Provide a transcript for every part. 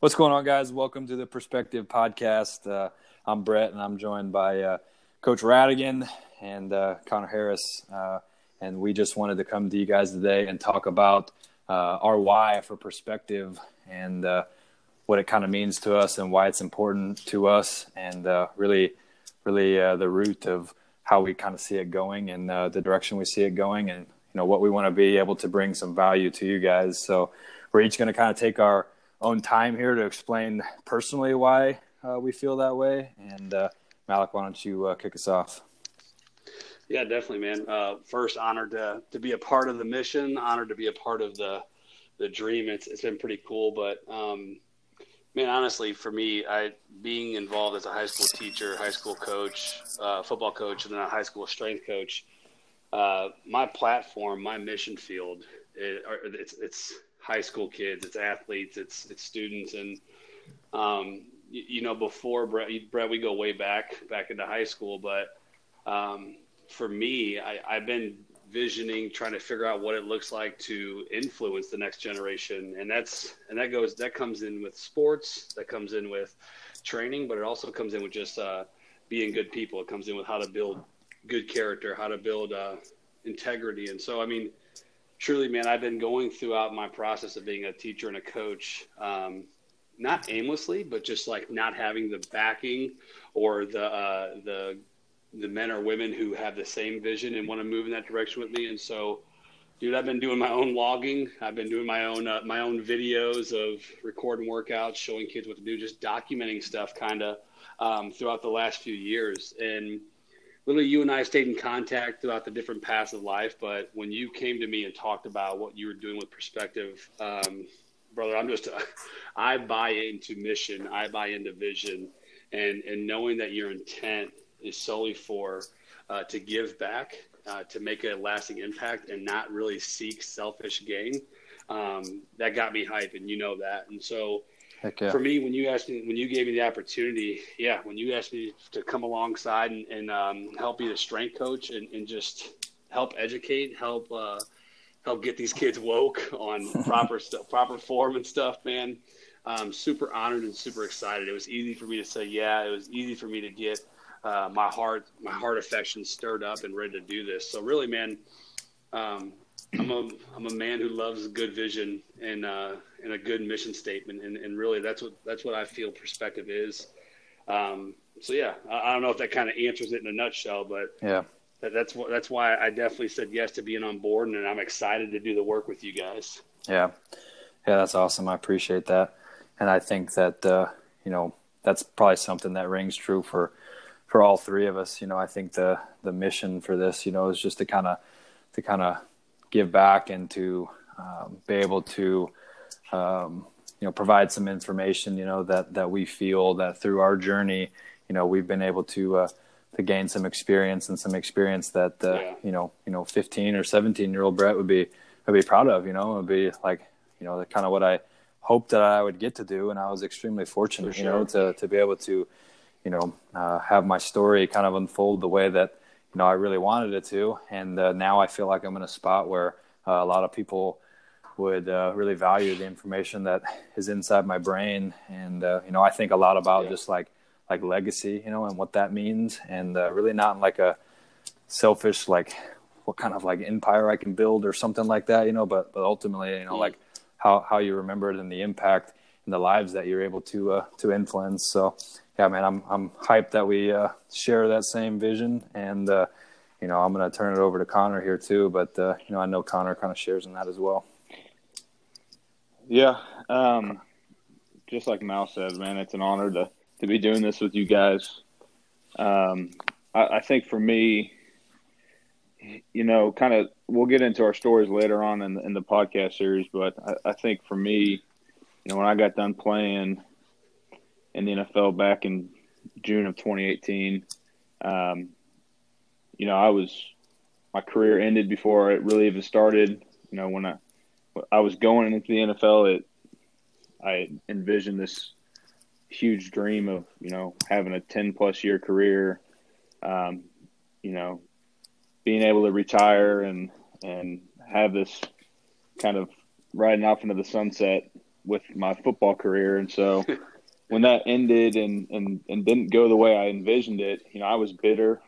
What's going on, guys? Welcome to the Perspective Podcast. I'm Brett, and I'm joined by Coach Radigan and Connor Harris. And we just wanted to come to you guys today and talk about our why for perspective and what it kind of means to us and why it's important to us, and really, the root of how we kind of see it going and the direction we see it going, and you know what we want to be able to bring some value to you guys. So we're each going to kind of take our own time here to explain personally why we feel that way. And Malik, why don't you kick us off? Yeah, definitely, man. First, honored to be a part of the mission, honored to be a part of the dream. It's been pretty cool, but man, honestly, for me, being involved as a high school teacher, high school coach, football coach, and then a high school strength coach, my platform, my mission field, it's high school kids, it's athletes, it's students. And, before Brett, we go way back into high school. But for me, I've been visioning, trying to figure out what it looks like to influence the next generation. And that comes in with sports, that comes in with training, but it also comes in with just being good people. It comes in with how to build good character, how to build integrity. And so, I mean, truly, man, I've been going throughout my process of being a teacher and a coach, not aimlessly, but just like not having the backing or the men or women who have the same vision and want to move in that direction with me. And so, dude, I've been doing my own logging. I've been doing my own videos of recording workouts, showing kids what to do, just documenting stuff kind of throughout the last few years. And literally, you and I stayed in contact throughout the different paths of life, but when you came to me and talked about what you were doing with perspective, brother, I buy into mission, I buy into vision, and knowing that your intent is solely for to give back, to make a lasting impact, and not really seek selfish gain, that got me hyped, and you know that. And so, yeah. For me, when you asked me to come alongside and help be the strength coach and just help educate, help get these kids woke on proper stuff, proper form and stuff, man, I'm super honored and super excited. It was easy for me to say, yeah, it was easy for me to get my heart affection stirred up and ready to do this. So really, man, I'm a man who loves good vision and a good mission statement, and really that's what I feel perspective is. So yeah, I don't know if that kind of answers it in a nutshell, but yeah, that's why I definitely said yes to being on board, and I'm excited to do the work with you guys. Yeah, that's awesome. I appreciate that, and I think that that's probably something that rings true for all three of us. I think the mission for this, is just to kind of give back and to be able to, provide some information, that we feel that through our journey, we've been able to gain some experience that, you know, 15 or 17-year-old Brett would be proud of, it'd be like, kind of what I hoped that I would get to do. And I was extremely fortunate, for sure, to be able to, have my story kind of unfold the way that, I really wanted it to. And now I feel like I'm in a spot where a lot of people would really value the information that is inside my brain. And, I think a lot about just like legacy, and what that means, and really not in like a selfish, like what kind of like empire I can build or something like that, but ultimately, like how you remember it and the impact and the lives that you're able to influence. So yeah, man, I'm hyped that we share that same vision, and I'm going to turn it over to Connor here too. But I know Connor kind of shares in that as well. Yeah, just like Mal said, man, it's an honor to be doing this with you guys. I think for me, kind of, we'll get into our stories later on in the podcast series. But I think for me, when I got done playing in the NFL back in June of 2018, my career ended before it really even started. When I was going into the NFL, I envisioned this huge dream of, having a 10-plus year career, being able to retire and have this kind of riding off into the sunset with my football career. And so when that ended and didn't go the way I envisioned it, you know, I was bitter.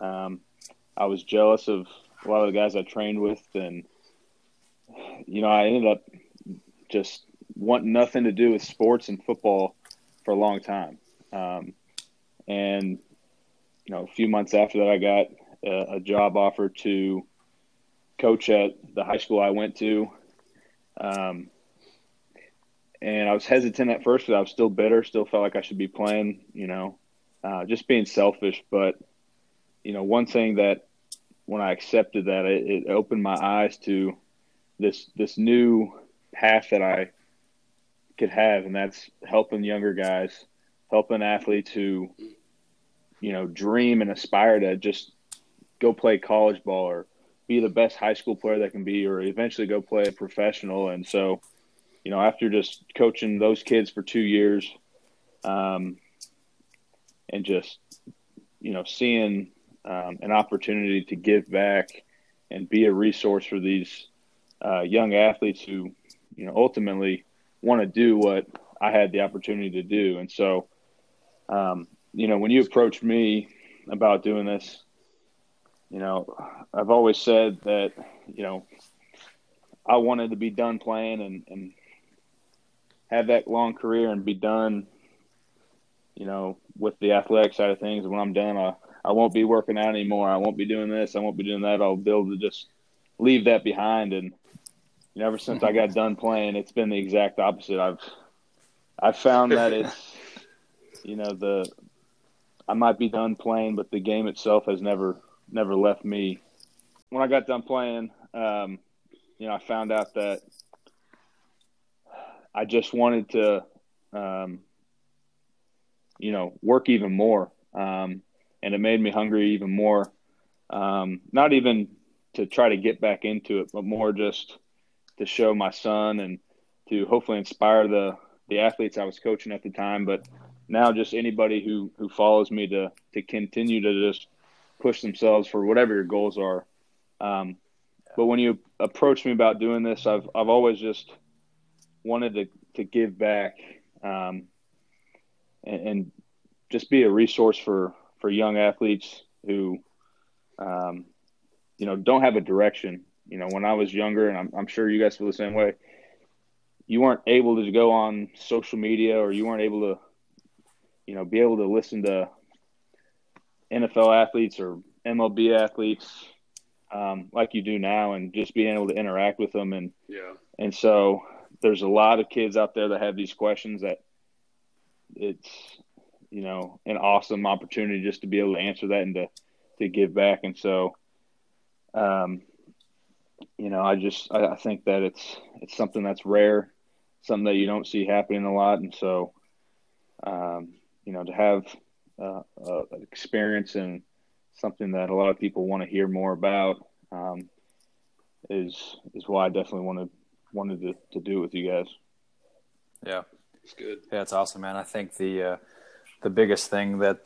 I was jealous of a lot of the guys I trained with. And, you know, I ended up just wanting nothing to do with sports and football for a long time. And, you know, a few months after that, I got a job offer to coach at the high school I went to. And I was hesitant at first because I was still bitter, still felt like I should be playing, you know, just being selfish. But, you know, one thing that when I accepted that, it opened my eyes to this new path that I could have, and that's helping younger guys, helping athletes who, you know, dream and aspire to just go play college ball or be the best high school player that can be, or eventually go play a professional. And so, you know, after just coaching those kids for 2 years, and just, you know, seeing an opportunity to give back and be a resource for these young athletes who, you know, ultimately want to do what I had the opportunity to do. And so, you know, when you approached me about doing this, you know, I've always said that, you know, I wanted to be done playing and have that long career and be done, you know, with the athletic side of things. When I'm done, I won't be working out anymore. I won't be doing this. I won't be doing that. I'll be able to just leave that behind. And, you know, ever since I got done playing, it's been the exact opposite. I've found that it's, you know, I might be done playing, but the game itself has never left me. When I got done playing, you know, I found out that I just wanted to, you know, work even more. And it made me hungry even more. Not even to try to get back into it, but more just to show my son and to hopefully inspire the athletes I was coaching at the time. But now just anybody who follows me to continue to just push themselves for whatever your goals are. But when you approach me about doing this, I've always just wanted to give back, and just be a resource for young athletes who, you know, don't have a direction. You know, when I was younger, and I'm sure you guys feel the same way, you weren't able to go on social media, or you weren't able to, you know, be able to listen to NFL athletes or MLB athletes like you do now, and just being able to interact with them. And yeah. And so there's a lot of kids out there that have these questions that it's, you know, an awesome opportunity just to be able to answer that and to give back. And so, you know, I think that it's something that's rare, something that you don't see happening a lot. And so, you know, to have experience and something that a lot of people want to hear more about is why I definitely wanted to do it with you guys. Yeah, it's good. Yeah, it's awesome, man. I think the biggest thing that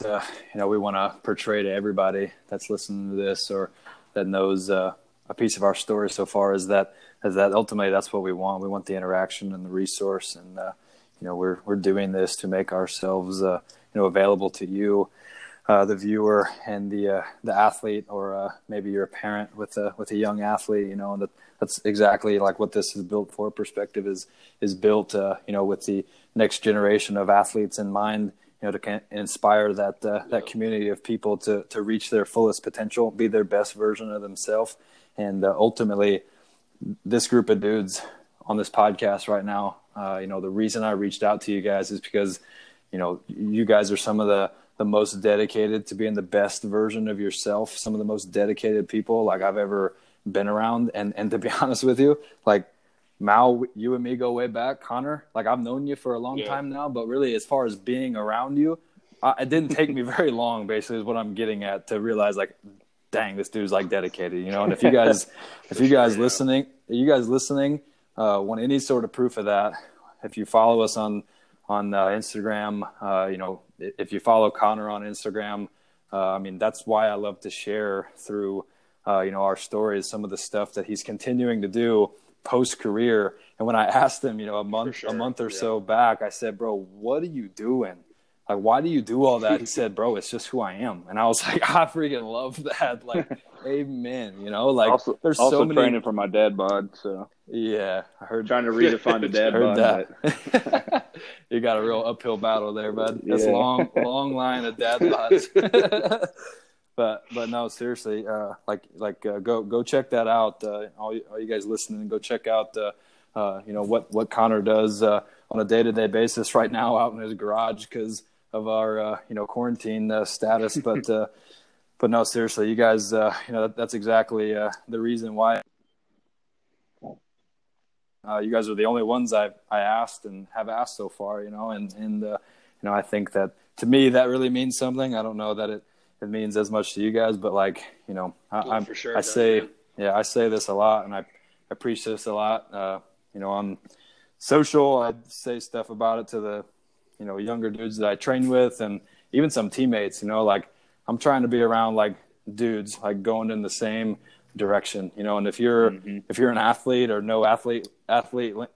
you know, we want to portray to everybody that's listening to this or that knows a piece of our story so far is that ultimately that's what we want. We want the interaction and the resource, and you know, we're doing this to make ourselves you know, available to you, the viewer, and the athlete, or maybe you're a parent with a young athlete. You know, and that's exactly like what this is built for. Perspective is built, you know, with the next generation of athletes in mind. You know, to inspire that community of people to reach their fullest potential, be their best version of themselves, and ultimately, this group of dudes on this podcast right now. You know, the reason I reached out to you guys is because, you know, you guys are some of the most dedicated to being the best version of yourself, some of the most dedicated people like I've ever been around. And to be honest with you, like, Mal, you and me go way back. Connor, like, I've known you for a long time now, but really as far as being around you, it didn't take me very long, basically, is what I'm getting at, to realize, like, dang, this dude's, like, dedicated, you know? And if you guys listening want any sort of proof of that, if you follow us on Instagram, you know, if you follow Connor on Instagram, I mean, that's why I love to share through, you know, our stories, some of the stuff that he's continuing to do post-career. And when I asked them, a month or so back, I said, bro, what are you doing? Like, why do you do all that? He said, bro, it's just who I am. And I was like, I freaking love that. Like, amen. There's also so many training for my dad bod. So yeah, I heard trying to redefine the dad bod. That. You got a real uphill battle there, bud. That's a long line of dad bods. But no, seriously, go check that out. All you guys listening, go check out, what Connor does on a day-to-day basis right now out in his garage because of our, quarantine status. But no, seriously, you guys, that's exactly the reason why you guys are the only ones I asked and have asked so far, I think that to me, that really means something. I don't know that it means as much to you guys, but I say this a lot and I preach this a lot, on social, I say stuff about it to the, younger dudes that I train with and even some teammates, I'm trying to be around dudes, going in the same direction, and if you're an athlete or no athlete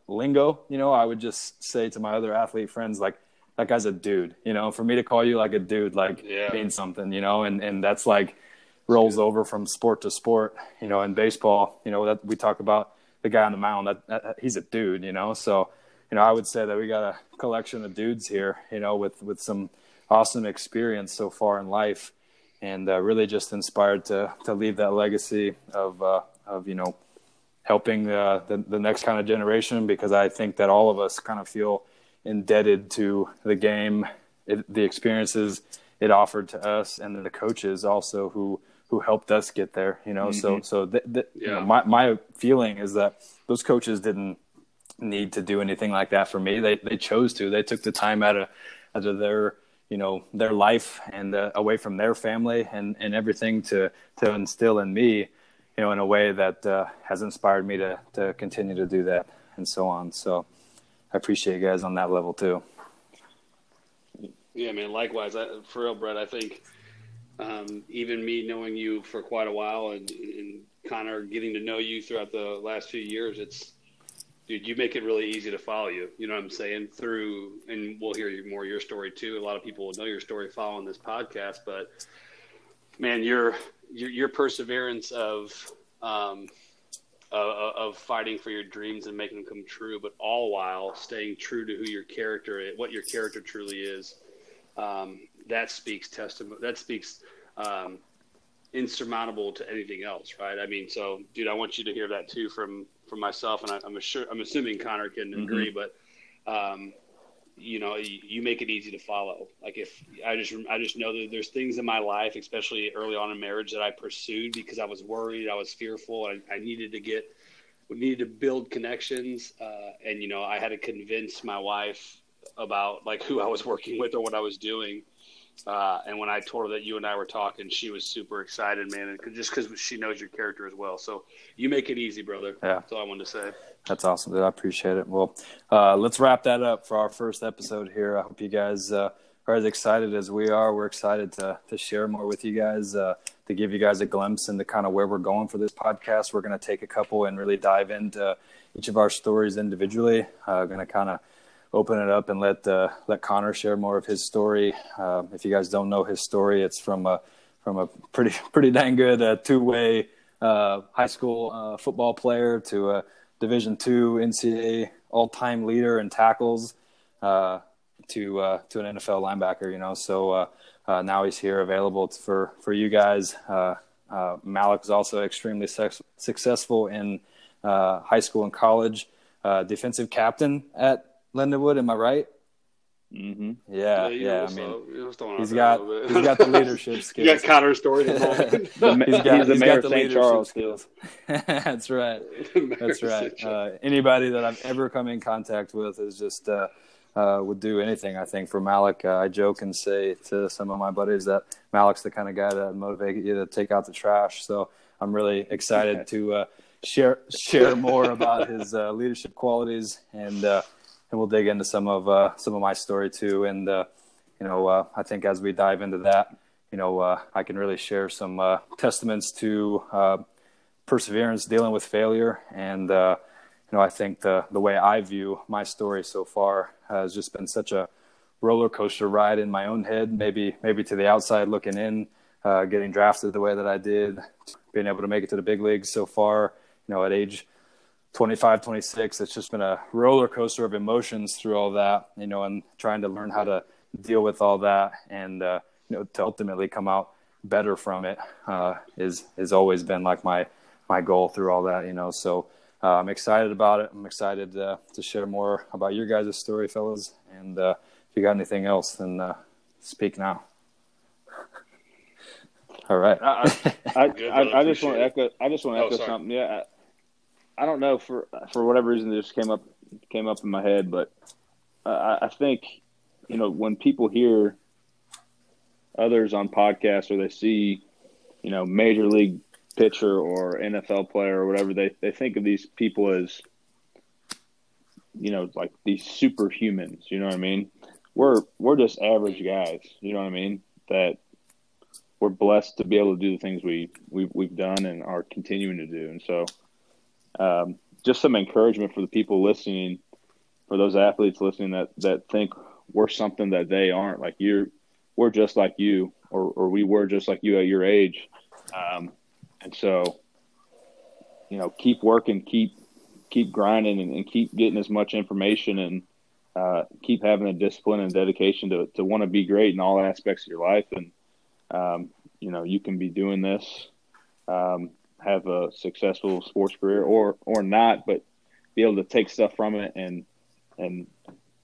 lingo, I would just say to my other athlete friends, that guy's a dude, for me to call you a dude, means something, and that's rolls over from sport to sport, in baseball, that we talk about the guy on the mound, that he's a dude, so, I would say that we got a collection of dudes here, with some awesome experience so far in life and really just inspired to leave that legacy of helping the next kind of generation, because I think that all of us kind of feel indebted to the game, the experiences it offered to us, and then the coaches also who helped us get there, my feeling is that those coaches didn't need to do anything like that for me. They chose to. They took the time out of their their life and away from their family and everything to instill in me, in a way that has inspired me to continue to do that and so on. So I appreciate you guys on that level too. Yeah, man. Likewise, for real, Brett. I think even me knowing you for quite a while and Connor getting to know you throughout the last few years, dude, you make it really easy to follow you. You know what I'm saying? And we'll hear more your story too. A lot of people will know your story following this podcast, but man, your perseverance of fighting for your dreams and making them come true, but all while staying true to what your character truly is. That speaks insurmountable to anything else, right? I mean, so dude, I want you to hear that too from myself, and I'm assuming Connor can agree, but you make it easy to follow. I just know that there's things in my life, especially early on in marriage, that I pursued because I was worried, I was fearful, and we needed to build connections, and I had to convince my wife about who I was working with or what I was doing. And when I told her that you and I were talking, she was super excited, man, and just because she knows your character as well. So you make it easy, brother. Yeah. That's all I wanted to say. That's awesome, dude. I appreciate it. Well, let's wrap that up for our first episode here. I hope you guys are as excited as we are. We're excited to share more with you guys, to give you guys a glimpse into kind of where we're going for this podcast. We're going to take a couple and really dive into each of our stories individually. Going to kind of open it up and let Connor share more of his story. If you guys don't know his story, it's from a pretty dang good two-way high school football player to a Division II NCAA all-time leader in tackles to an NFL linebacker. So now he's here available for you guys. Malik was also extremely successful in high school and college. Defensive captain at Lindenwood, am I right? Mm-hmm. Yeah. I mean, he's got the leadership skills. You got Connor's story. He's the mayor of St. Charles skills. That's right. That's right. Anybody that I've ever come in contact with is just would do anything, I think, for Malik. I joke and say to some of my buddies that Malik's the kind of guy that motivates you to take out the trash. So I'm really excited to share more about his leadership qualities and we'll dig into some of my story too. And, I think as we dive into that, I can really share some testaments to perseverance, dealing with failure, and you know, I think the way I view my story so far has just been such a roller coaster ride in my own head, maybe to the outside looking in, getting drafted the way that I did, being able to make it to the big leagues so far, you know, at age 25, 26, it's just been a roller coaster of emotions through all that, you know, and trying to learn how to deal with all that and, you know, to ultimately come out better from it, is always been like my goal through all that, you know, so, I'm excited about it. I'm excited to share more about your guys' story, fellas. And if you got anything else, then speak now. All right. I just want to echo something. Yeah, I don't know for whatever reason it just came up in my head, but I think, you know, when people hear others on podcasts or they see, you know, major league pitcher or NFL player or whatever, they think of these people as, you know, like these superhumans, you know what I mean? We're just average guys, you know what I mean? That we're blessed to be able to do the things we've done and are continuing to do. And so just some encouragement for the people listening, for those athletes listening that think we're something that they aren't. Like we're just like you, or we were just like you at your age. And so, you know, keep working, keep grinding, and keep getting as much information, and keep having the discipline and dedication to want to be great in all aspects of your life. And, you know, you can be doing this, have a successful sports career or not, but be able to take stuff from it and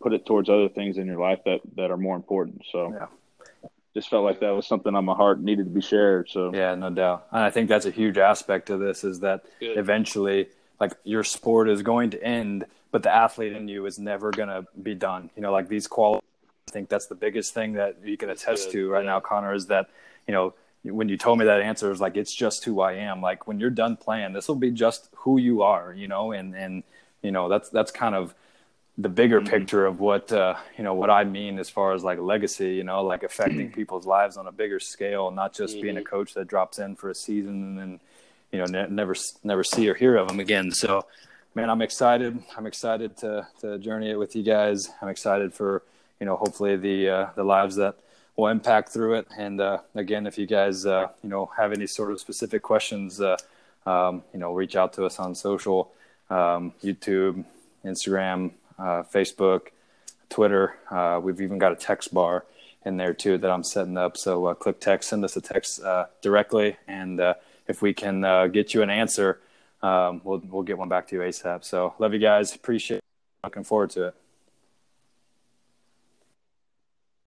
put it towards other things in your life that are more important. So, yeah. Just felt like that was something on my heart, needed to be shared. So yeah, no doubt. And I think that's a huge aspect of this is that eventually, like, your sport is going to end, but the athlete in you is never going to be done. You know, like these qualities, I think that's the biggest thing that you can attest to right now, Connor, is that, you know, when you told me that answer, it was like, it's just who I am. Like when you're done playing, this will be just who you are, you know, and you know, that's kind of the bigger picture of what, you know, what I mean as far as like legacy, you know, like affecting people's lives on a bigger scale, not just being a coach that drops in for a season and then, you know, never see or hear of them again. So, man, I'm excited to journey it with you guys. I'm excited for, you know, hopefully the lives that will impact through it. And, again, if you guys, you know, have any sort of specific questions, you know, reach out to us on social, YouTube, Instagram, Facebook, Twitter. We've even got a text bar in there too that I'm setting up. So click text, send us a text directly, and if we can get you an answer, we'll get one back to you ASAP. So love you guys, appreciate it. Looking forward to it.